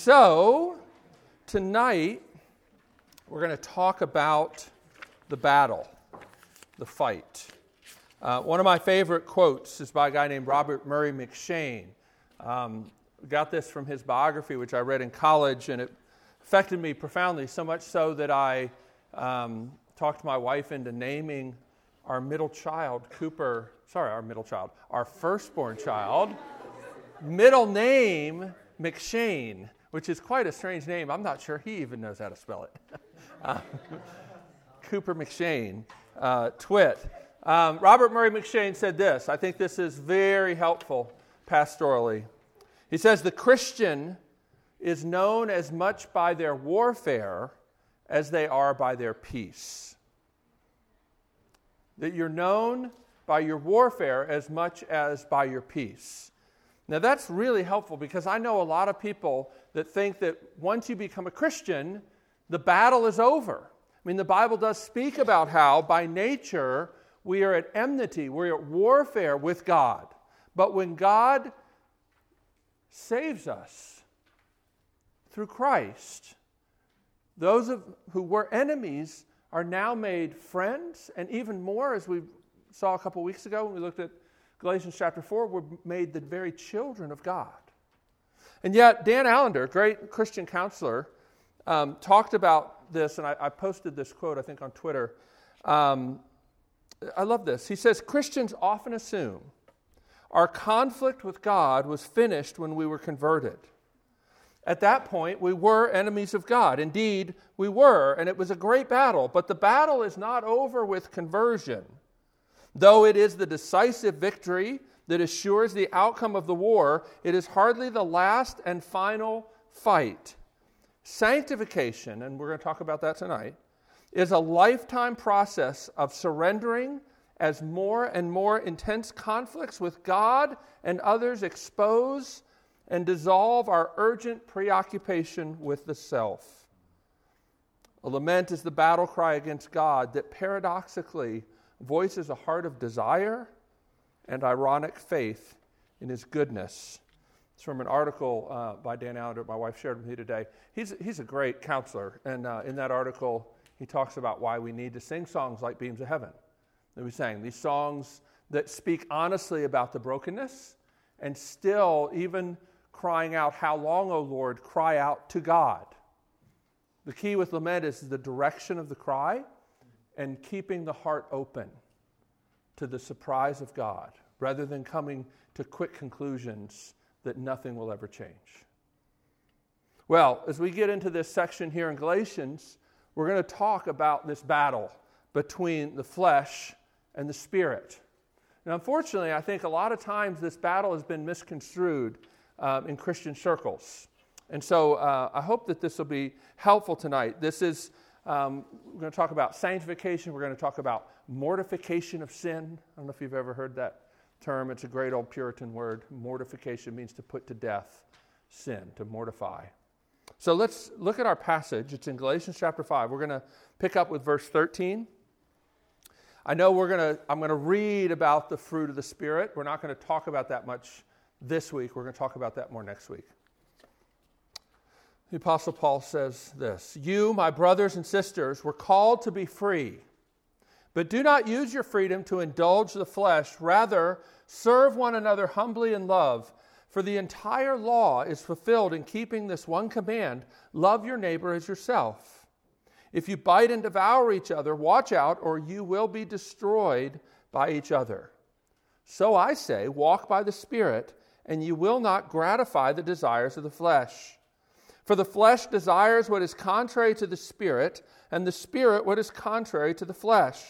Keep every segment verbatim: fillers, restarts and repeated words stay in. So, tonight, we're going to talk about the battle, the fight. Uh, one of my favorite quotes is by a guy named Robert Murray M'Cheyne. Um, got this from his biography, which I read in college, and it affected me profoundly, so much so that I um, talked my wife into naming our middle child, Cooper, sorry, our middle child, our firstborn child, middle name, M'Cheyne, which is quite a strange name. I'm not sure he even knows how to spell it. uh, Cooper M'Cheyne, uh, twit. Um, Robert Murray M'Cheyne said this. I think this is very helpful pastorally. He says, the Christian is known as much by their warfare as they are by their peace. That you're known by your warfare as much as by your peace. Now, that's really helpful because I know a lot of people that think that once you become a Christian, the battle is over. I mean, the Bible does speak about how, by nature, we are at enmity, we're at warfare with God. But when God saves us through Christ, those of, who were enemies are now made friends, and even more, as we saw a couple weeks ago when we looked at Galatians chapter four, were made the very children of God. And yet, Dan Allender, great Christian counselor, um, talked about this, and I, I posted this quote, I think, on Twitter. Um, I love this. He says, Christians often assume our conflict with God was finished when we were converted. At that point, we were enemies of God. Indeed, we were, and it was a great battle, but the battle is not over with conversion. Though it is the decisive victory that assures the outcome of the war, it is hardly the last and final fight. Sanctification, and we're going to talk about that tonight, is a lifetime process of surrendering as more and more intense conflicts with God and others expose and dissolve our urgent preoccupation with the self. A lament is the battle cry against God that paradoxically voices a heart of desire and ironic faith in his goodness. It's from an article uh, by Dan Allender my wife shared with me today. He's he's a great counselor, and uh, in that article he talks about why we need to sing songs like Beams of Heaven that we sang. These songs that speak honestly about the brokenness and still even crying out, how long, O Lord, cry out to God. The key with lament is the direction of the cry, and keeping the heart open to the surprise of God, rather than coming to quick conclusions that nothing will ever change. Well, as we get into this section here in Galatians, we're going to talk about this battle between the flesh and the spirit. And unfortunately, I think a lot of times this battle has been misconstrued um, in Christian circles. And so uh, I hope that this will be helpful tonight. This is Um, we're going to talk about sanctification. We're going to talk about mortification of sin. I don't know if you've ever heard that term. It's a great old Puritan word. Mortification means to put to death sin, to mortify. So let's look at our passage. It's in Galatians chapter five. We're going to pick up with verse thirteen. I know we're going to, I'm going to read about the fruit of the Spirit. We're not going to talk about that much this week. We're going to talk about that more next week. The Apostle Paul says this, you, my brothers and sisters, were called to be free, but do not use your freedom to indulge the flesh. Rather, serve one another humbly in love, for the entire law is fulfilled in keeping this one command, love your neighbor as yourself. If you bite and devour each other, watch out, or you will be destroyed by each other. So I say, walk by the Spirit, and you will not gratify the desires of the flesh. For the flesh desires what is contrary to the Spirit, and the Spirit what is contrary to the flesh.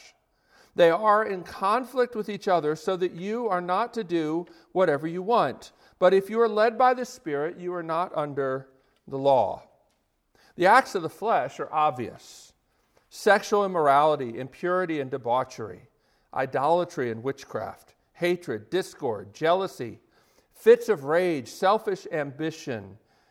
They are in conflict with each other, so that you are not to do whatever you want. But if you are led by the Spirit, you are not under the law. The acts of the flesh are obvious. Sexual immorality, impurity and debauchery, idolatry and witchcraft, hatred, discord, jealousy, fits of rage, selfish ambition,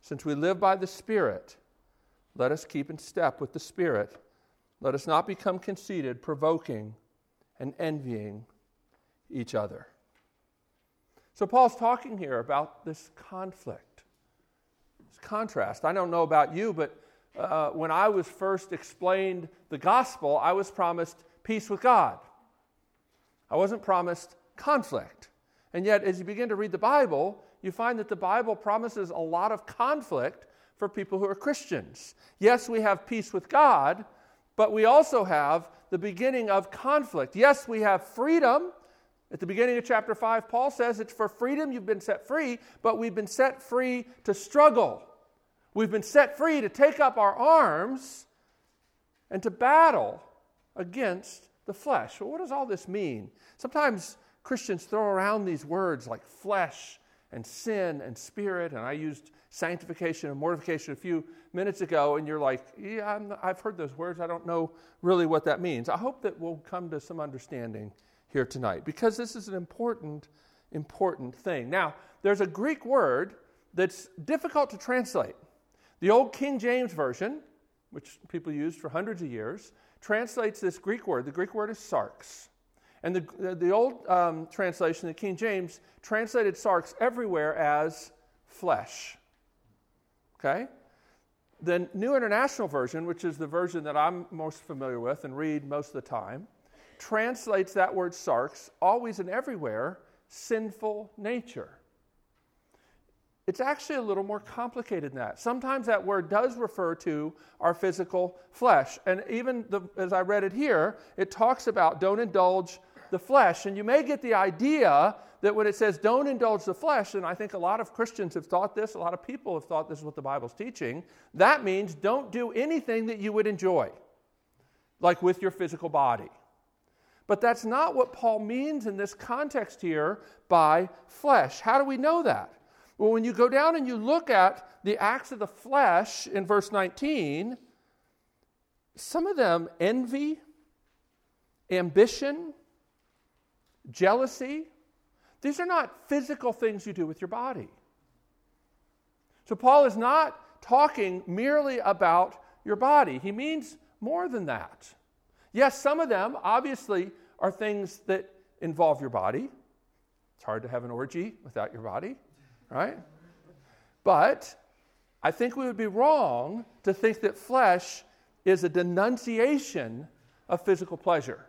Since we live by the Spirit, let us keep in step with the Spirit. Let us not become conceited, provoking, and envying each other. So Paul's talking here about this conflict, this contrast. I don't know about you, but uh, when I was first explained the gospel, I was promised peace with God. I wasn't promised conflict. And yet, as you begin to read the Bible, you find that the Bible promises a lot of conflict for people who are Christians. Yes, we have peace with God, but we also have the beginning of conflict. Yes, we have freedom. At the beginning of chapter five, Paul says it's for freedom you've been set free, but we've been set free to struggle. We've been set free to take up our arms and to battle against the flesh. Well, what does all this mean? Sometimes Christians throw around these words like flesh and sin and spirit, and I used sanctification and mortification a few minutes ago, and you're like, yeah, I'm not, I've heard those words. I don't know really what that means. I hope that we'll come to some understanding here tonight, because this is an important, important thing. Now, there's a Greek word that's difficult to translate. The old King James Version, which people used for hundreds of years, translates this Greek word. The Greek word is sarx. And the, the old um, translation, the King James, translated sarx everywhere as flesh. Okay? The New International Version, which is the version that I'm most familiar with and read most of the time, translates that word sarx, always and everywhere, sinful nature. It's actually a little more complicated than that. Sometimes that word does refer to our physical flesh. And even the, as I read it here, it talks about don't indulge the flesh. And you may get the idea that when it says don't indulge the flesh, and I think a lot of Christians have thought this, a lot of people have thought this is what the Bible's teaching, that means don't do anything that you would enjoy, like with your physical body. But that's not what Paul means in this context here by flesh. How do we know that? Well, when you go down and you look at the acts of the flesh in verse nineteen, some of them envy, ambition, jealousy. These are not physical things you do with your body. So Paul is not talking merely about your body. He means more than that. Yes, some of them obviously are things that involve your body. It's hard to have an orgy without your body. Right? But I think we would be wrong to think that flesh is a denunciation of physical pleasure.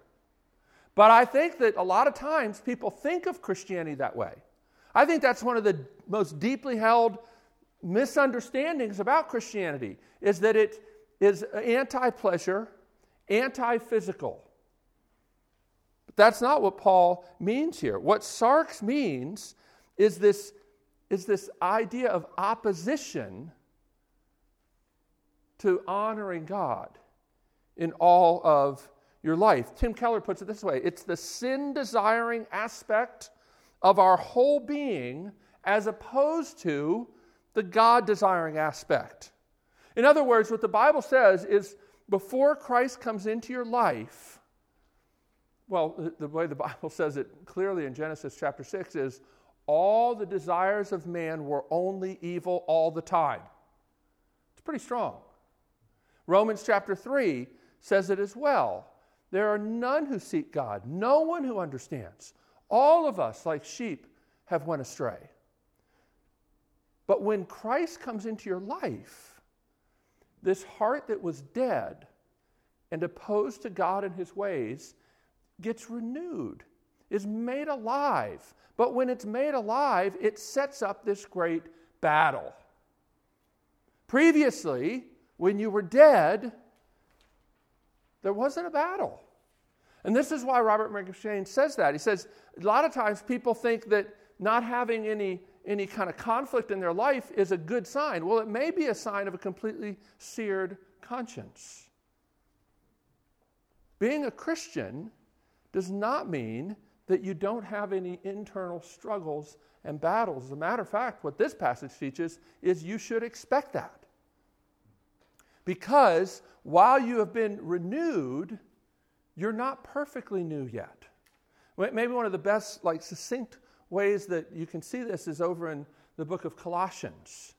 But I think that a lot of times people think of Christianity that way. I think that's one of the most deeply held misunderstandings about Christianity, is that it is anti-pleasure, anti-physical. But that's not what Paul means here. What sarx means is this is this idea of opposition to honoring God in all of your life. Tim Keller puts it this way: it's the sin-desiring aspect of our whole being as opposed to the God-desiring aspect. In other words, what the Bible says is before Christ comes into your life, well, the way the Bible says it clearly in Genesis chapter six is, all the desires of man were only evil all the time. It's pretty strong. Romans chapter three says it as well. There are none who seek God, no one who understands. All of us, like sheep, have went astray. But when Christ comes into your life, this heart that was dead and opposed to God and his ways gets renewed, is made alive. But when it's made alive, it sets up this great battle. Previously, when you were dead, there wasn't a battle. And this is why Robert Murray M'Cheyne says that. He says a lot of times people think that not having any, any kind of conflict in their life is a good sign. Well, it may be a sign of a completely seared conscience. Being a Christian does not mean that you don't have any internal struggles and battles. As a matter of fact, what this passage teaches is you should expect that. Because while you have been renewed, you're not perfectly new yet. Maybe one of the best, like, succinct ways that you can see this is over in the book of Colossians,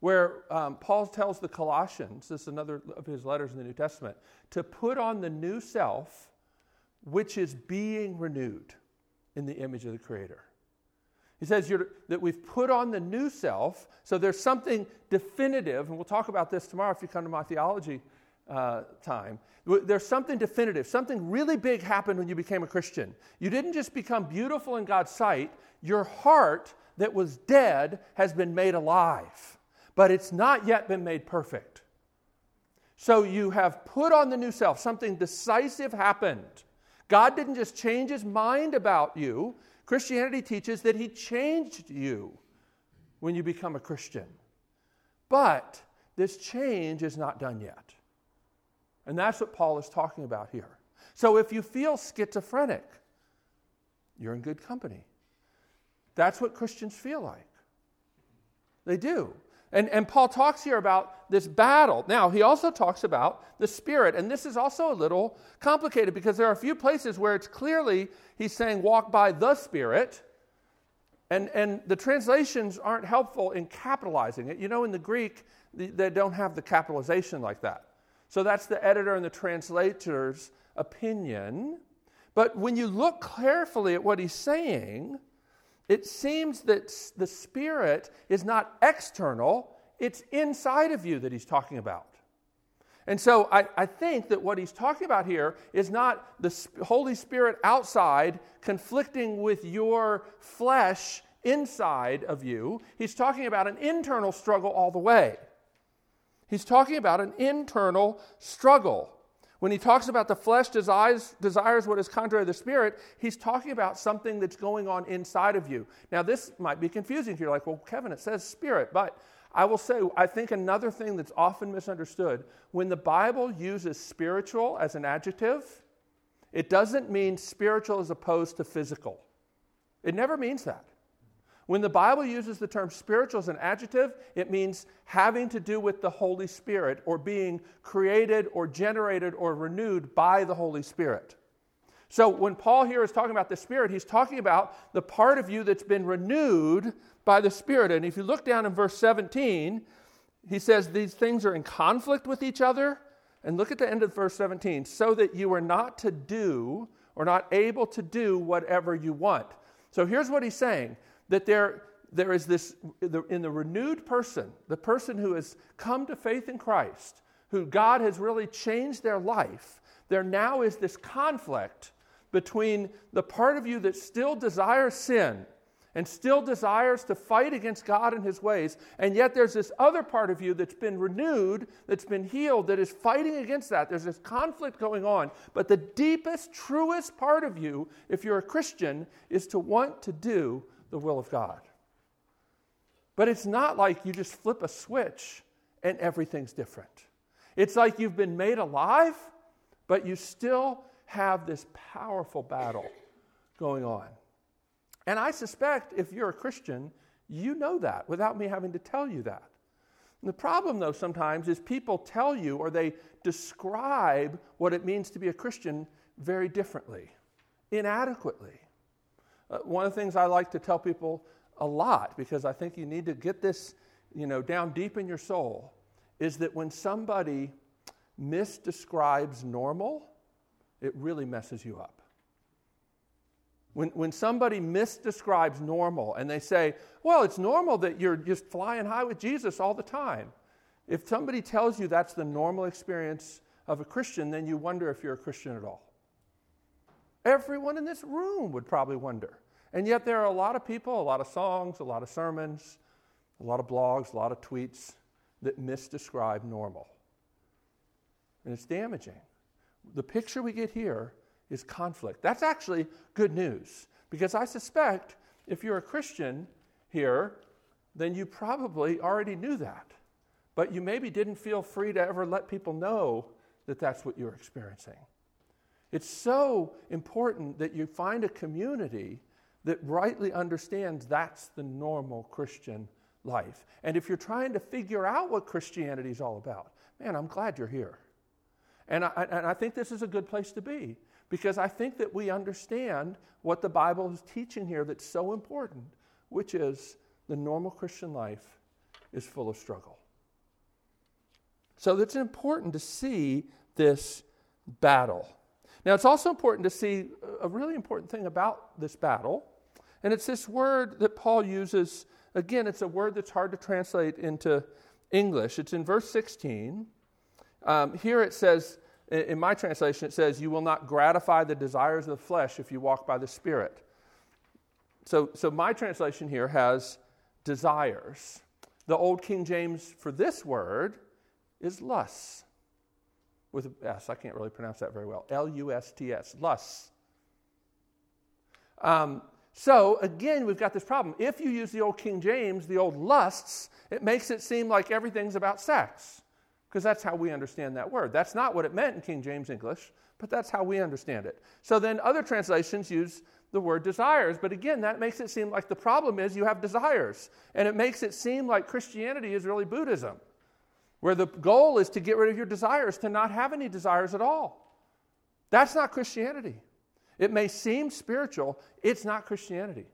where um, Paul tells the Colossians, this is another of his letters in the New Testament, to put on the new self, which is being renewed in the image of the Creator. He says you're, that we've put on the new self, so there's something definitive, and we'll talk about this tomorrow if you come to my theology uh, time. There's something definitive. Something really big happened when you became a Christian. You didn't just become beautiful in God's sight. Your heart that was dead has been made alive, but it's not yet been made perfect. So you have put on the new self. Something decisive happened. God didn't just change his mind about you. Christianity teaches that he changed you when you become a Christian. But this change is not done yet. And that's what Paul is talking about here. So if you feel schizophrenic, you're in good company. That's what Christians feel like. They do. And, and Paul talks here about this battle. Now, he also talks about the Spirit. And this is also a little complicated because there are a few places where it's clearly he's saying walk by the Spirit. And, and the translations aren't helpful in capitalizing it. You know, in the Greek, the, they don't have the capitalization like that. So that's the editor and the translator's opinion. But when you look carefully at what he's saying, it seems that the Spirit is not external, it's inside of you that he's talking about. And so I, I think that what he's talking about here is not the Holy Spirit outside conflicting with your flesh inside of you. He's talking about an internal struggle all the way. He's talking about an internal struggle. When he talks about the flesh desires, desires what is contrary to the Spirit, he's talking about something that's going on inside of you. Now, this might be confusing. You're like, well, Kevin, it says Spirit. But I will say, I think another thing that's often misunderstood, when the Bible uses spiritual as an adjective, it doesn't mean spiritual as opposed to physical. It never means that. When the Bible uses the term spiritual as an adjective, it means having to do with the Holy Spirit or being created or generated or renewed by the Holy Spirit. So when Paul here is talking about the Spirit, he's talking about the part of you that's been renewed by the Spirit. And if you look down in verse seventeen, he says these things are in conflict with each other. And look at the end of verse seventeen, so that you are not to do or not able to do whatever you want. So here's what he's saying. That there, there is this, in the renewed person, the person who has come to faith in Christ, who God has really changed their life, there now is this conflict between the part of you that still desires sin and still desires to fight against God and his ways, and yet there's this other part of you that's been renewed, that's been healed, that is fighting against that. There's this conflict going on. But the deepest, truest part of you, if you're a Christian, is to want to do the will of God. But it's not like you just flip a switch and everything's different. It's like you've been made alive, but you still have this powerful battle going on. And I suspect if you're a Christian, you know that without me having to tell you that. And the problem, though, sometimes is people tell you or they describe what it means to be a Christian very differently, inadequately. Uh, one of the things I like to tell people a lot, because I think you need to get this, you know, down deep in your soul, is that when somebody misdescribes normal, it really messes you up. When when somebody misdescribes normal and they say, well, it's normal that you're just flying high with Jesus all the time. If somebody tells you that's the normal experience of a Christian, then you wonder if you're a Christian at all. Everyone in this room would probably wonder. And yet there are a lot of people, a lot of songs, a lot of sermons, a lot of blogs, a lot of tweets that misdescribe normal. And it's damaging. The picture we get here is conflict. That's actually good news, because I suspect if you're a Christian here, then you probably already knew that. But you maybe didn't feel free to ever let people know that that's what you're experiencing. It's so important that you find a community that rightly understands that's the normal Christian life. And if you're trying to figure out what Christianity is all about, man, I'm glad you're here. And I, and I think this is a good place to be, because I think that we understand what the Bible is teaching here that's so important, which is the normal Christian life is full of struggle. So it's important to see this battle. Now, it's also important to see a really important thing about this battle, and it's this word that Paul uses. Again, it's a word that's hard to translate into English. It's in verse sixteen. Um, here it says, in my translation, it says, you will not gratify the desires of the flesh if you walk by the Spirit. So, so my translation here has desires. The old King James for this word is lusts. With an S, I can't really pronounce that very well. L U S T S, lusts. Um, so, again, we've got this problem. If you use the old King James, the old lusts, it makes it seem like everything's about sex, because that's how we understand that word. That's not what it meant in King James English, but that's how we understand it. So then other translations use the word desires, but again, that makes it seem like the problem is you have desires, and it makes it seem like Christianity is really Buddhism, where the goal is to get rid of your desires, to not have any desires at all. That's not Christianity. It may seem spiritual, it's not Christianity.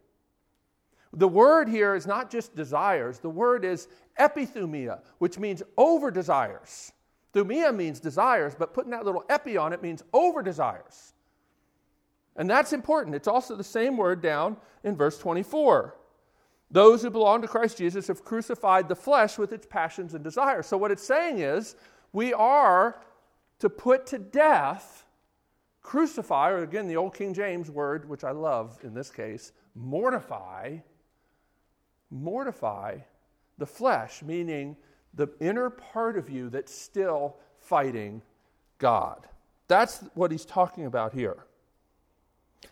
The word here is not just desires. The word is epithumia, which means over desires. Thumia means desires, but putting that little epi on it means over desires. And that's important. It's also the same word down in verse twenty-four. Those who belong to Christ Jesus have crucified the flesh with its passions and desires. So what it's saying is we are to put to death, crucify, or again the old King James word, which I love in this case, mortify. Mortify the flesh, meaning the inner part of you that's still fighting God. That's what he's talking about here.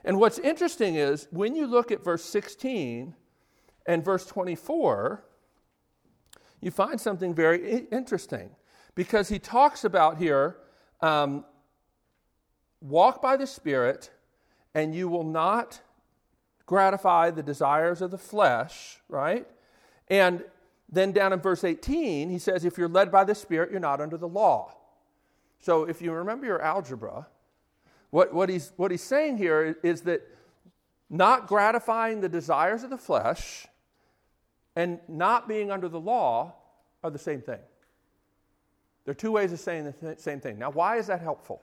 And what's interesting is when you look at verse sixteen and verse twenty-four, you find something very interesting, because he talks about here, um, walk by the Spirit and you will not gratify the desires of the flesh, right? And then down in verse eighteen, he says, if you're led by the Spirit, you're not under the law. So if you remember your algebra, what, what, he's, what he's saying here is that not gratifying the desires of the flesh and not being under the law are the same thing. There are two ways of saying the th- same thing. Now, why is that helpful?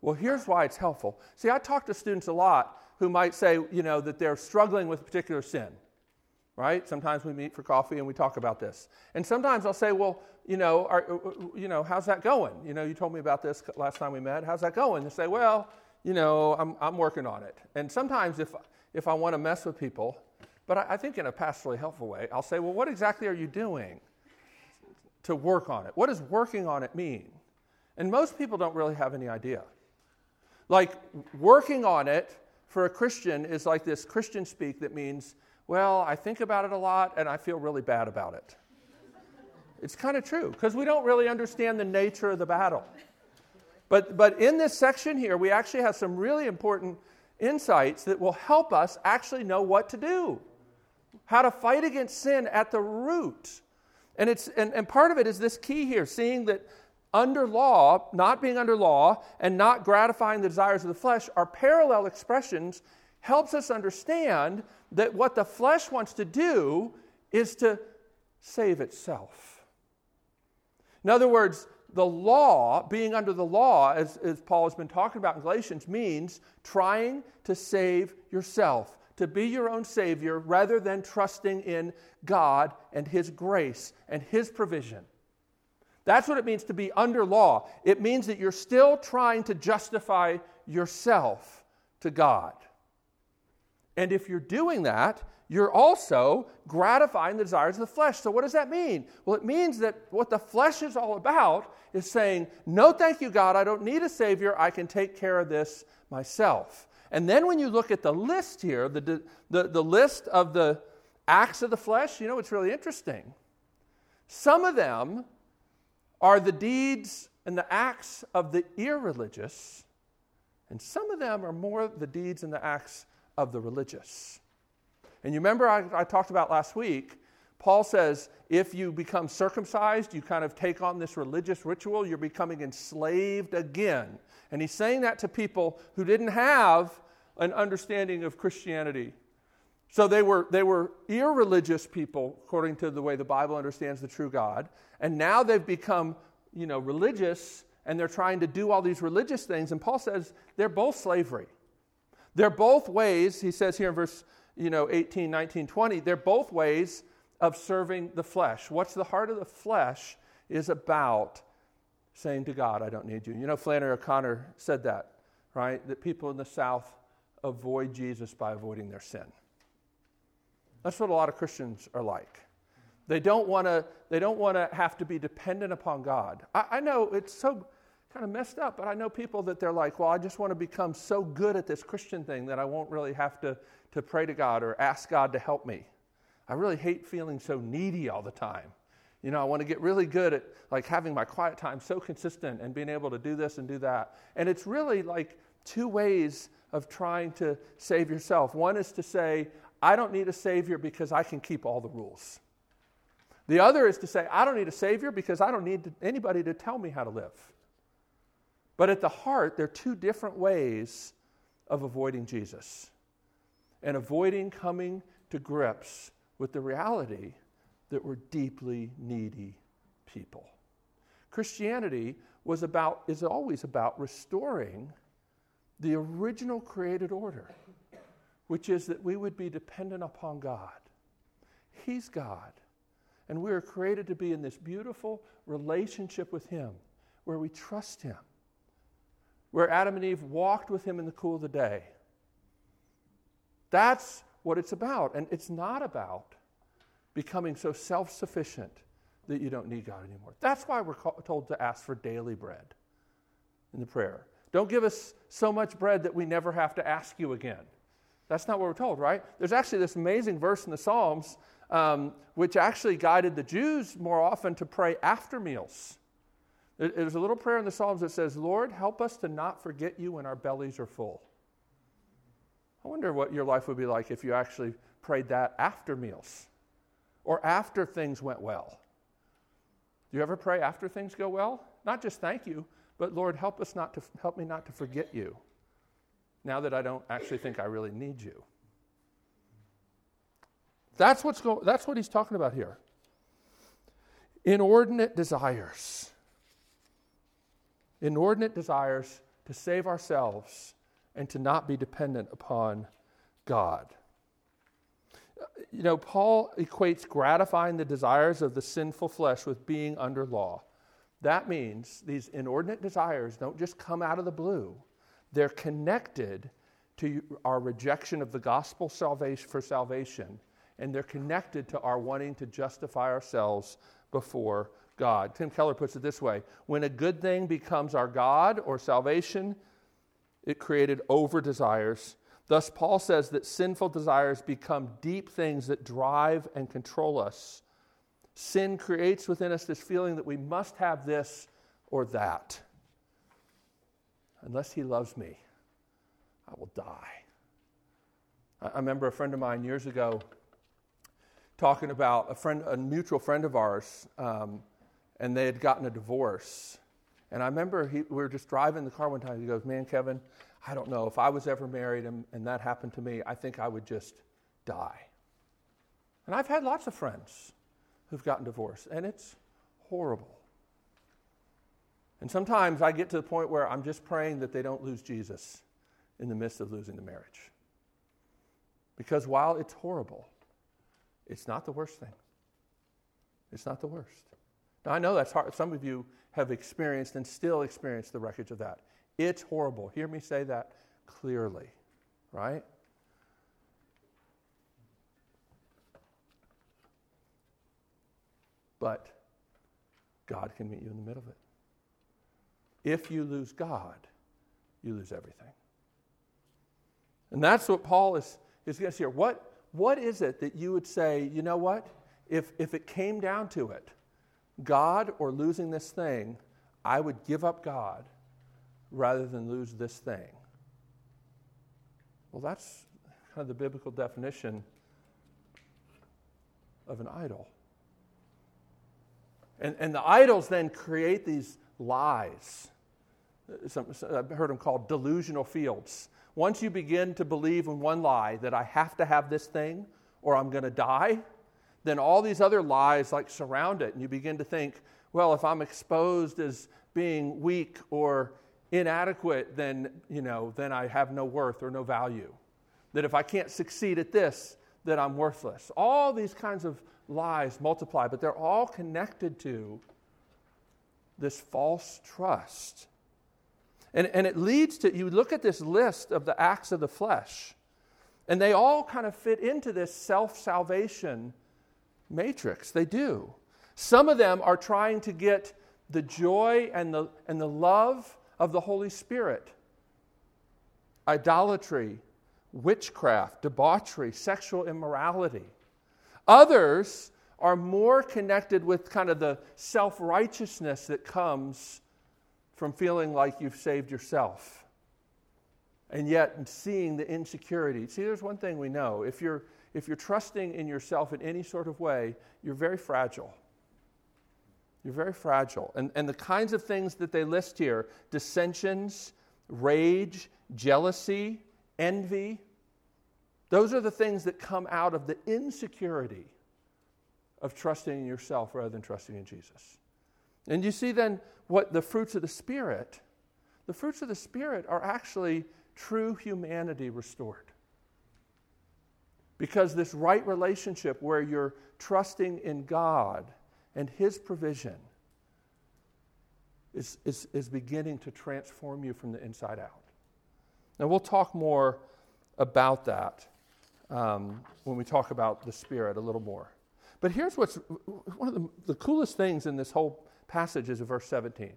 Well, here's why it's helpful. See, I talk to students a lot who might say, you know, that they're struggling with a particular sin, right? Sometimes we meet for coffee and we talk about this. And sometimes I'll say, well, you know, are, you know, how's that going? You know, you told me about this last time we met. How's that going? They say, well, you know, I'm I'm working on it. And sometimes if, if I want to mess with people, but I, I think in a pastorally helpful way, I'll say, well, what exactly are you doing to work on it? What does working on it mean? And most people don't really have any idea. Like, working on it for a Christian is like this Christian speak that means, well, I think about it a lot and I feel really bad about it. It's kind of true, because we don't really understand the nature of the battle. But but in this section here, we actually have some really important insights that will help us actually know what to do, how to fight against sin at the root. And it's and, and part of it is this key here, seeing that under law, not being under law, and not gratifying the desires of the flesh are parallel expressions, helps us understand that what the flesh wants to do is to save itself. In other words, the law, being under the law, as, as Paul has been talking about in Galatians, means trying to save yourself, to be your own savior, rather than trusting in God and His grace and His provision. That's what it means to be under law. It means that you're still trying to justify yourself to God. And if you're doing that, you're also gratifying the desires of the flesh. So what does that mean? Well, it means that what the flesh is all about is saying, no, thank you, God. I don't need a Savior. I can take care of this myself. And then when you look at the list here, the, the, the list of the acts of the flesh, you know, it's really interesting. Some of them are the deeds and the acts of the irreligious, and some of them are more the deeds and the acts of the religious. And you remember I, I talked about last week, Paul says, if you become circumcised, you kind of take on this religious ritual, you're becoming enslaved again. And he's saying that to people who didn't have an understanding of Christianity. So they were they were irreligious people, according to the way the Bible understands the true God. And now they've become, you know, religious, and they're trying to do all these religious things. And Paul says they're both slavery. They're both ways, he says here in verse, you know, eighteen, nineteen, twenty, they're both ways of serving the flesh. What's the heart of the flesh is about saying to God, I don't need you. You know, Flannery O'Connor said that, right? That people in the South avoid Jesus by avoiding their sin. That's what a lot of Christians are like. They don't want to They don't want to have to be dependent upon God. I, I know it's so kind of messed up, but I know people that they're like, well, I just want to become so good at this Christian thing that I won't really have to, to pray to God or ask God to help me. I really hate feeling so needy all the time. You know, I want to get really good at like having my quiet time so consistent and being able to do this and do that. And it's really like two ways of trying to save yourself. One is to say, I don't need a savior because I can keep all the rules. The other is to say, I don't need a savior because I don't need to, anybody to tell me how to live. But at the heart, there are two different ways of avoiding Jesus and avoiding coming to grips with the reality that we're deeply needy people. Christianity was about is always about restoring the original created order, which is that we would be dependent upon God. He's God. And we are created to be in this beautiful relationship with Him, where we trust Him, where Adam and Eve walked with Him in the cool of the day. That's what it's about. And it's not about becoming so self-sufficient that you don't need God anymore. That's why we're told to ask for daily bread in the prayer. Don't give us so much bread that we never have to ask you again. That's not what we're told, right? There's actually this amazing verse in the Psalms um, which actually guided the Jews more often to pray after meals. There's a little prayer in the Psalms that says, Lord, help us to not forget you when our bellies are full. I wonder what your life would be like if you actually prayed that after meals or after things went well. Do you ever pray after things go well? Not just thank you, but Lord, help us not to help me not to forget you. Now that I don't actually think I really need you. That's what's go- that's what he's talking about here. Inordinate desires. Inordinate desires to save ourselves and to not be dependent upon God. You know, Paul equates gratifying the desires of the sinful flesh with being under law. That means these inordinate desires don't just come out of the blue. They're connected to our rejection of the gospel salvation for salvation, and they're connected to our wanting to justify ourselves before God. Tim Keller puts it this way, when a good thing becomes our God or salvation, it created over-desires. Thus, Paul says that sinful desires become deep things that drive and control us. Sin creates within us this feeling that we must have this or that. Unless he loves me, I will die. I remember a friend of mine years ago talking about a friend, a mutual friend of ours, um, and they had gotten a divorce. And I remember he, we were just driving the car one time. He goes, man, Kevin, I don't know. If I was ever married and, and that happened to me, I think I would just die. And I've had lots of friends who've gotten divorced, and it's horrible. And sometimes I get to the point where I'm just praying that they don't lose Jesus in the midst of losing the marriage. Because while it's horrible, it's not the worst thing. It's not the worst. Now, I know that's hard. Some of you have experienced and still experience the wreckage of that. It's horrible. Hear me say that clearly, right? But God can meet you in the middle of it. If you lose God, you lose everything. And that's what Paul is, is going to say here. What, what is it that you would say, you know what? If, if it came down to it, God or losing this thing, I would give up God rather than lose this thing. Well, that's kind of the biblical definition of an idol. And, and the idols then create these lies. Some, some, I've heard them called delusional fields. Once you begin to believe in one lie, that I have to have this thing or I'm going to die, then all these other lies like surround it, and you begin to think, well, if I'm exposed as being weak or inadequate, then, you know, then I have no worth or no value. That if I can't succeed at this, that I'm worthless. All these kinds of lies multiply, but they're all connected to this false trust. And, and it leads to, you look at this list of the acts of the flesh, and they all kind of fit into this self-salvation matrix. They do. Some of them are trying to get the joy and the, and the love of the Holy Spirit. Idolatry, witchcraft, debauchery, sexual immorality. Others are more connected with kind of the self-righteousness that comes from feeling like you've saved yourself. And yet seeing the insecurity. See, there's one thing we know. If you're if you're trusting in yourself in any sort of way, you're very fragile. You're very fragile. And, and the kinds of things that they list here, dissensions, rage, jealousy, envy, those are the things that come out of the insecurity of trusting in yourself rather than trusting in Jesus. And you see then what the fruits of the Spirit, the fruits of the Spirit are actually true humanity restored. Because this right relationship where you're trusting in God and His provision is, is, is beginning to transform you from the inside out. Now we'll talk more about that um, when we talk about the Spirit a little more. But here's what's one of the, the coolest things in this whole passage is verse seventeen.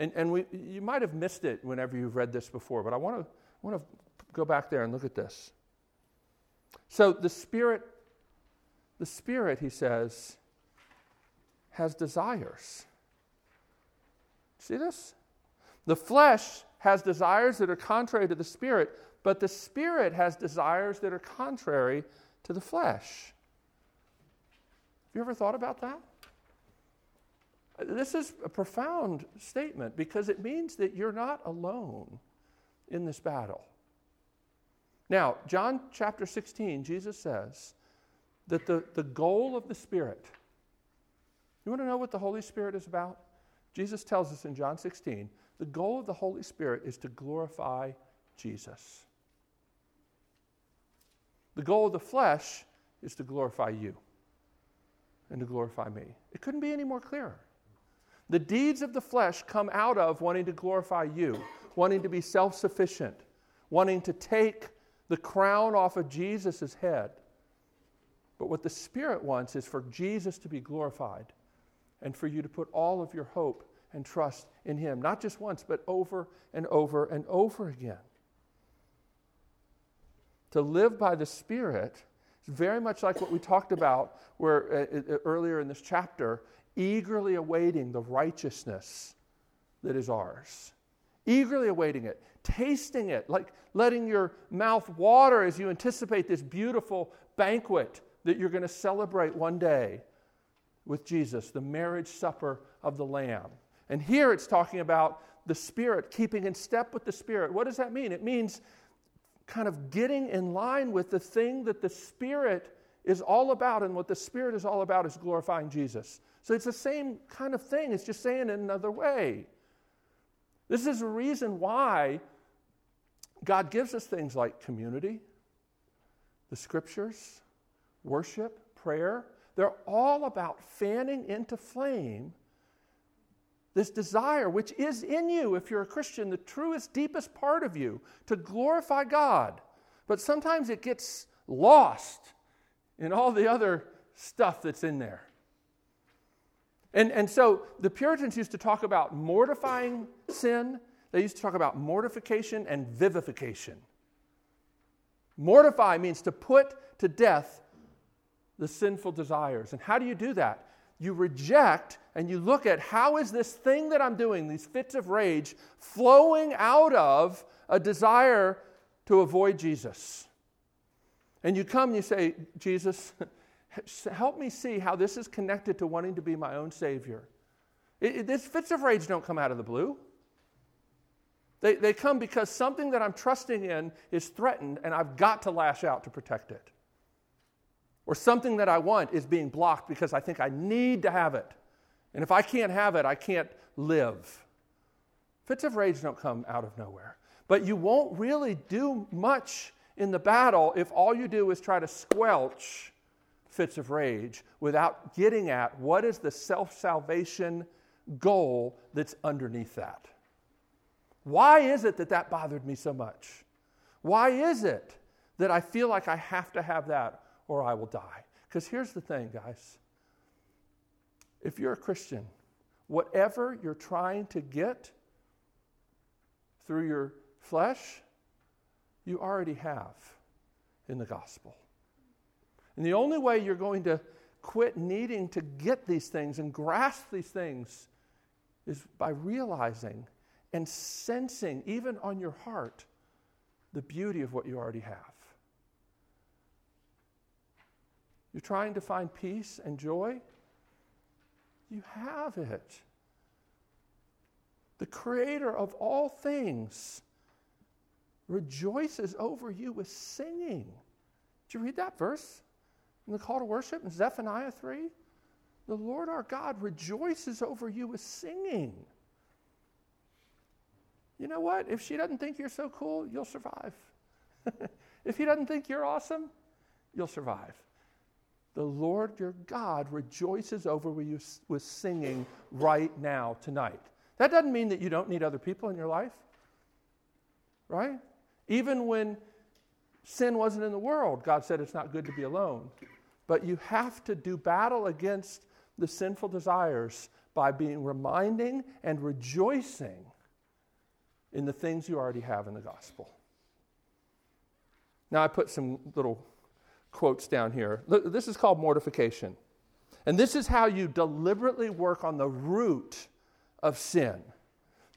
And, and we, you might have missed it whenever you've read this before, but I want to want to go back there and look at this. So the Spirit, the Spirit, he says, has desires. See this? The flesh has desires that are contrary to the Spirit, but the Spirit has desires that are contrary to the flesh. Have you ever thought about that? This is a profound statement because it means that you're not alone in this battle. Now, John chapter sixteen, Jesus says that the, the goal of the Spirit, you want to know what the Holy Spirit is about? Jesus tells us in John sixteen, the goal of the Holy Spirit is to glorify Jesus. The goal of the flesh is to glorify you and to glorify me. It couldn't be any more clearer. The deeds of the flesh come out of wanting to glorify you, wanting to be self-sufficient, wanting to take the crown off of Jesus' head. But what the Spirit wants is for Jesus to be glorified and for you to put all of your hope and trust in Him, not just once, but over and over and over again. To live by the Spirit is very much like what we talked about where, uh, earlier in this chapter, eagerly awaiting the righteousness that is ours. Eagerly awaiting it, tasting it, like letting your mouth water as you anticipate this beautiful banquet that you're going to celebrate one day with Jesus, the marriage supper of the Lamb. And here it's talking about the Spirit, keeping in step with the Spirit. What does that mean? It means kind of getting in line with the thing that the Spirit is all about, and what the Spirit is all about is glorifying Jesus. So it's the same kind of thing. It's just saying it another way. This is a reason why God gives us things like community, the Scriptures, worship, prayer. They're all about fanning into flame this desire which is in you, if you're a Christian, the truest, deepest part of you, to glorify God. But sometimes it gets lost in all the other stuff that's in there. And, and so the Puritans used to talk about mortifying sin. They used to talk about mortification and vivification. Mortify means to put to death the sinful desires. And how do you do that? You reject and you look at how is this thing that I'm doing, these fits of rage, flowing out of a desire to avoid Jesus. And you come and you say, Jesus, help me see how this is connected to wanting to be my own Savior. It, it, these fits of rage don't come out of the blue. They, they come because something that I'm trusting in is threatened and I've got to lash out to protect it. Or something that I want is being blocked because I think I need to have it. And if I can't have it, I can't live. Fits of rage don't come out of nowhere. But you won't really do much in the battle if all you do is try to squelch fits of rage without getting at what is the self-salvation goal that's underneath that. Why is it that that bothered me so much? Why is it that I feel like I have to have that or I will die? Because here's the thing, guys. If you're a Christian, whatever you're trying to get through your flesh, you already have in the gospel. And the only way you're going to quit needing to get these things and grasp these things is by realizing and sensing, even on your heart, the beauty of what you already have. You're trying to find peace and joy. You have it. The Creator of all things rejoices over you with singing. Did you read that verse in the call to worship in Zephaniah three? The Lord our God rejoices over you with singing. You know what? If she doesn't think you're so cool, you'll survive. If he doesn't think you're awesome, you'll survive. The Lord your God rejoices over you with singing right now, tonight. That doesn't mean that you don't need other people in your life. Right? Even when sin wasn't in the world, God said it's not good to be alone. But you have to do battle against the sinful desires by being reminding and rejoicing in the things you already have in the gospel. Now I put some little quotes down here. This is called mortification. And this is how you deliberately work on the root of sin,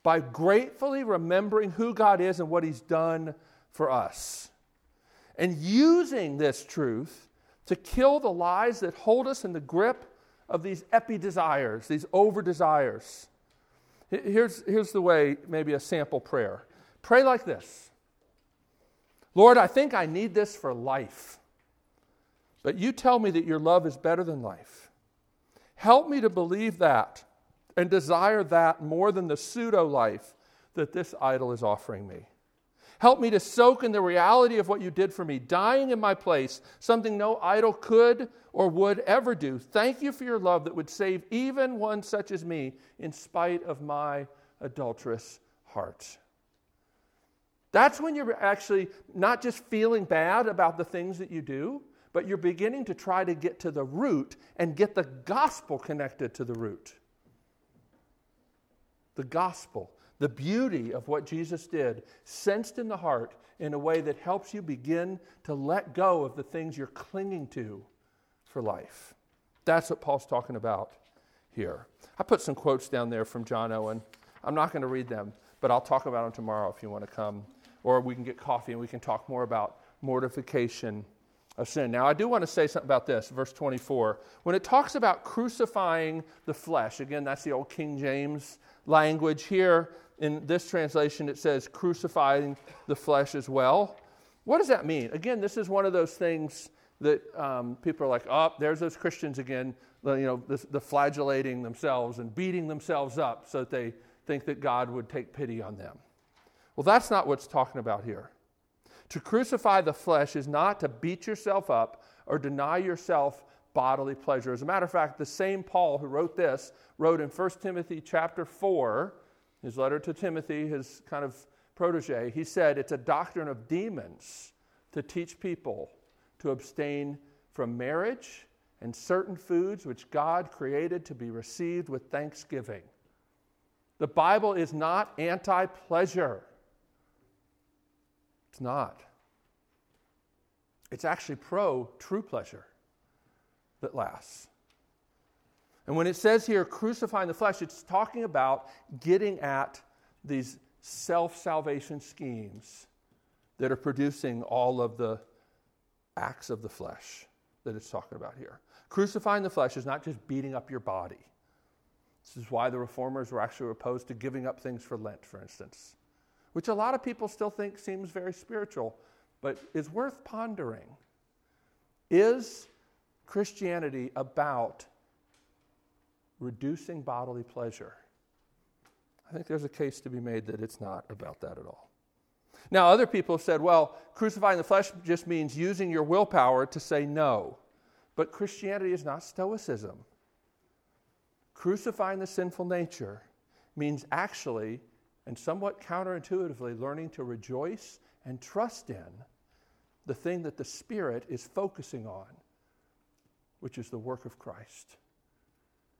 by gratefully remembering who God is and what he's done for us, and using this truth to kill the lies that hold us in the grip of these epi-desires, these over-desires. Here's, here's the way, maybe a sample prayer. Pray like this. Lord, I think I need this for life, but you tell me that your love is better than life. Help me to believe that and desire that more than the pseudo-life that this idol is offering me. Help me to soak in the reality of what you did for me, dying in my place, something no idol could or would ever do. Thank you for your love that would save even one such as me in spite of my adulterous heart. That's when you're actually not just feeling bad about the things that you do, but you're beginning to try to get to the root and get the gospel connected to the root. The gospel, the beauty of what Jesus did, sensed in the heart in a way that helps you begin to let go of the things you're clinging to for life. That's what Paul's talking about here. I put some quotes down there from John Owen. I'm not going to read them, but I'll talk about them tomorrow if you want to come. Or we can get coffee and we can talk more about mortification of sin. Now, I do want to say something about this, verse twenty-four. When it talks about crucifying the flesh, again, that's the old King James language. Here in this translation, it says crucifying the flesh as well. What does that mean? Again, this is one of those things that um, people are like, oh, there's those Christians again, you know, the, the flagellating themselves and beating themselves up so that they think that God would take pity on them. Well, that's not what's talking about here. To crucify the flesh is not to beat yourself up or deny yourself bodily pleasure. As a matter of fact, the same Paul who wrote this wrote in First Timothy chapter four, his letter to Timothy, his kind of protege, he said it's a doctrine of demons to teach people to abstain from marriage and certain foods which God created to be received with thanksgiving. The Bible is not anti-pleasure. It's not. It's actually pro-true pleasure that lasts. And when it says here, crucifying the flesh, it's talking about getting at these self-salvation schemes that are producing all of the acts of the flesh that it's talking about here. Crucifying the flesh is not just beating up your body. This is why the reformers were actually opposed to giving up things for Lent, for instance, which a lot of people still think seems very spiritual, but is worth pondering. Is Christianity about reducing bodily pleasure? I think there's a case to be made that it's not about that at all. Now, other people have said, well, crucifying the flesh just means using your willpower to say no. But Christianity is not Stoicism. Crucifying the sinful nature means actually, and somewhat counterintuitively, learning to rejoice and trust in the thing that the Spirit is focusing on, which is the work of Christ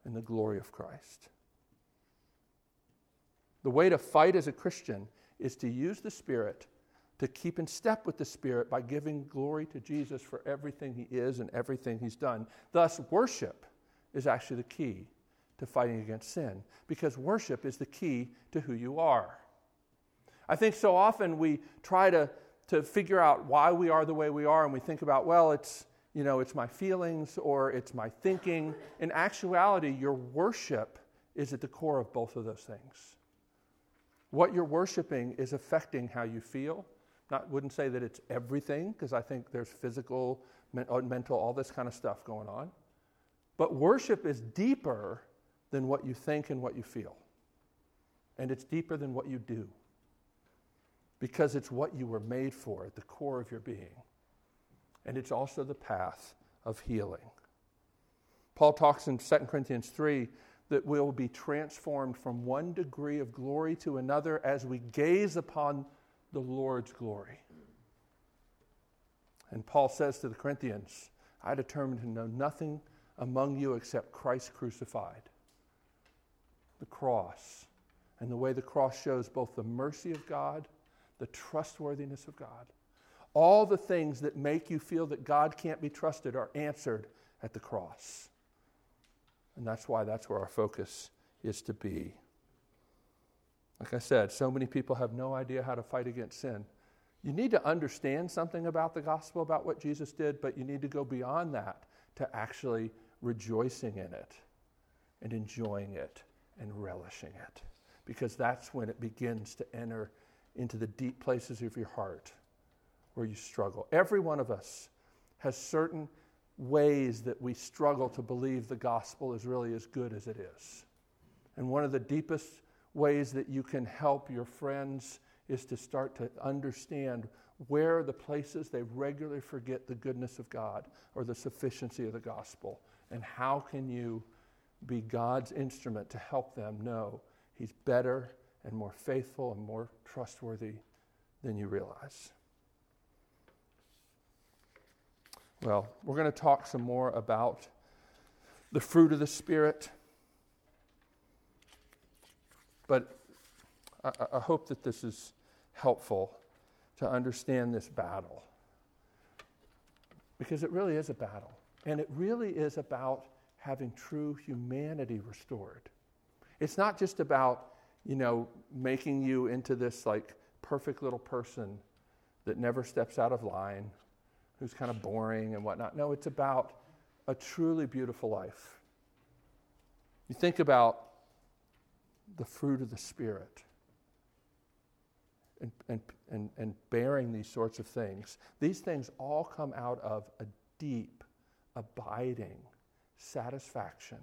and the glory of Christ. The way to fight as a Christian is to use the Spirit, to keep in step with the Spirit by giving glory to Jesus for everything he is and everything he's done. Thus, worship is actually the key to fighting against sin, because worship is the key to who you are. I think so often we try to, to figure out why we are the way we are, and we think about, well, it's, you know, it's my feelings or it's my thinking. In actuality, your worship is at the core of both of those things. What you're worshiping is affecting how you feel. I wouldn't say that it's everything, because I think there's physical, men- mental, all this kind of stuff going on. But worship is deeper than what you think and what you feel. And it's deeper than what you do, because it's what you were made for at the core of your being. And it's also the path of healing. Paul talks in Second Corinthians three that we will be transformed from one degree of glory to another as we gaze upon the Lord's glory. And Paul says to the Corinthians, I determined to know nothing among you except Christ crucified. The cross, and the way the cross shows both the mercy of God, the trustworthiness of God. All the things that make you feel that God can't be trusted are answered at the cross. And that's why that's where our focus is to be. Like I said, so many people have no idea how to fight against sin. You need to understand something about the gospel, about what Jesus did, but you need to go beyond that to actually rejoicing in it and enjoying it and relishing it, because that's when it begins to enter into the deep places of your heart where you struggle. Every one of us has certain ways that we struggle to believe the gospel is really as good as it is. And one of the deepest ways that you can help your friends is to start to understand where are the places they regularly forget the goodness of God or the sufficiency of the gospel, and how can you be God's instrument to help them know he's better and more faithful and more trustworthy than you realize. Well, we're going to talk some more about the fruit of the Spirit, but I, I hope that this is helpful to understand this battle, because it really is a battle, and it really is about having true humanity restored. It's not just about, you know, making you into this like perfect little person that never steps out of line, who's kind of boring and whatnot. No, it's about a truly beautiful life. You think about the fruit of the Spirit and, and, and, and bearing these sorts of things. These things all come out of a deep, abiding satisfaction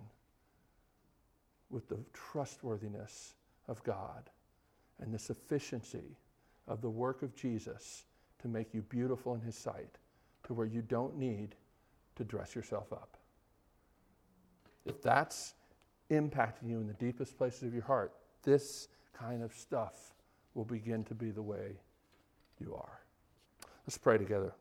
with the trustworthiness of God and the sufficiency of the work of Jesus to make you beautiful in his sight, to where you don't need to dress yourself up. If that's impacting you in the deepest places of your heart, this kind of stuff will begin to be the way you are. Let's pray together.